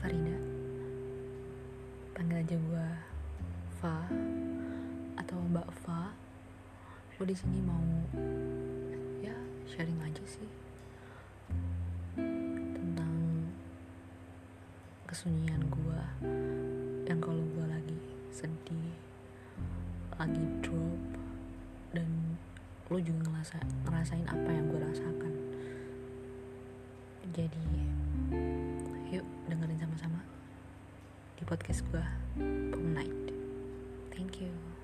Farida. Panggil aja gue Fa atau Mbak Fa. Gue di sini mau ya sharing aja sih tentang kesunyian gue yang kalau gue lagi sedih, lagi drop, dan lo juga ngerasain apa yang gue rasakan. Jadi yuk dengerin sama-sama di podcast gue Pom Night. Thank you.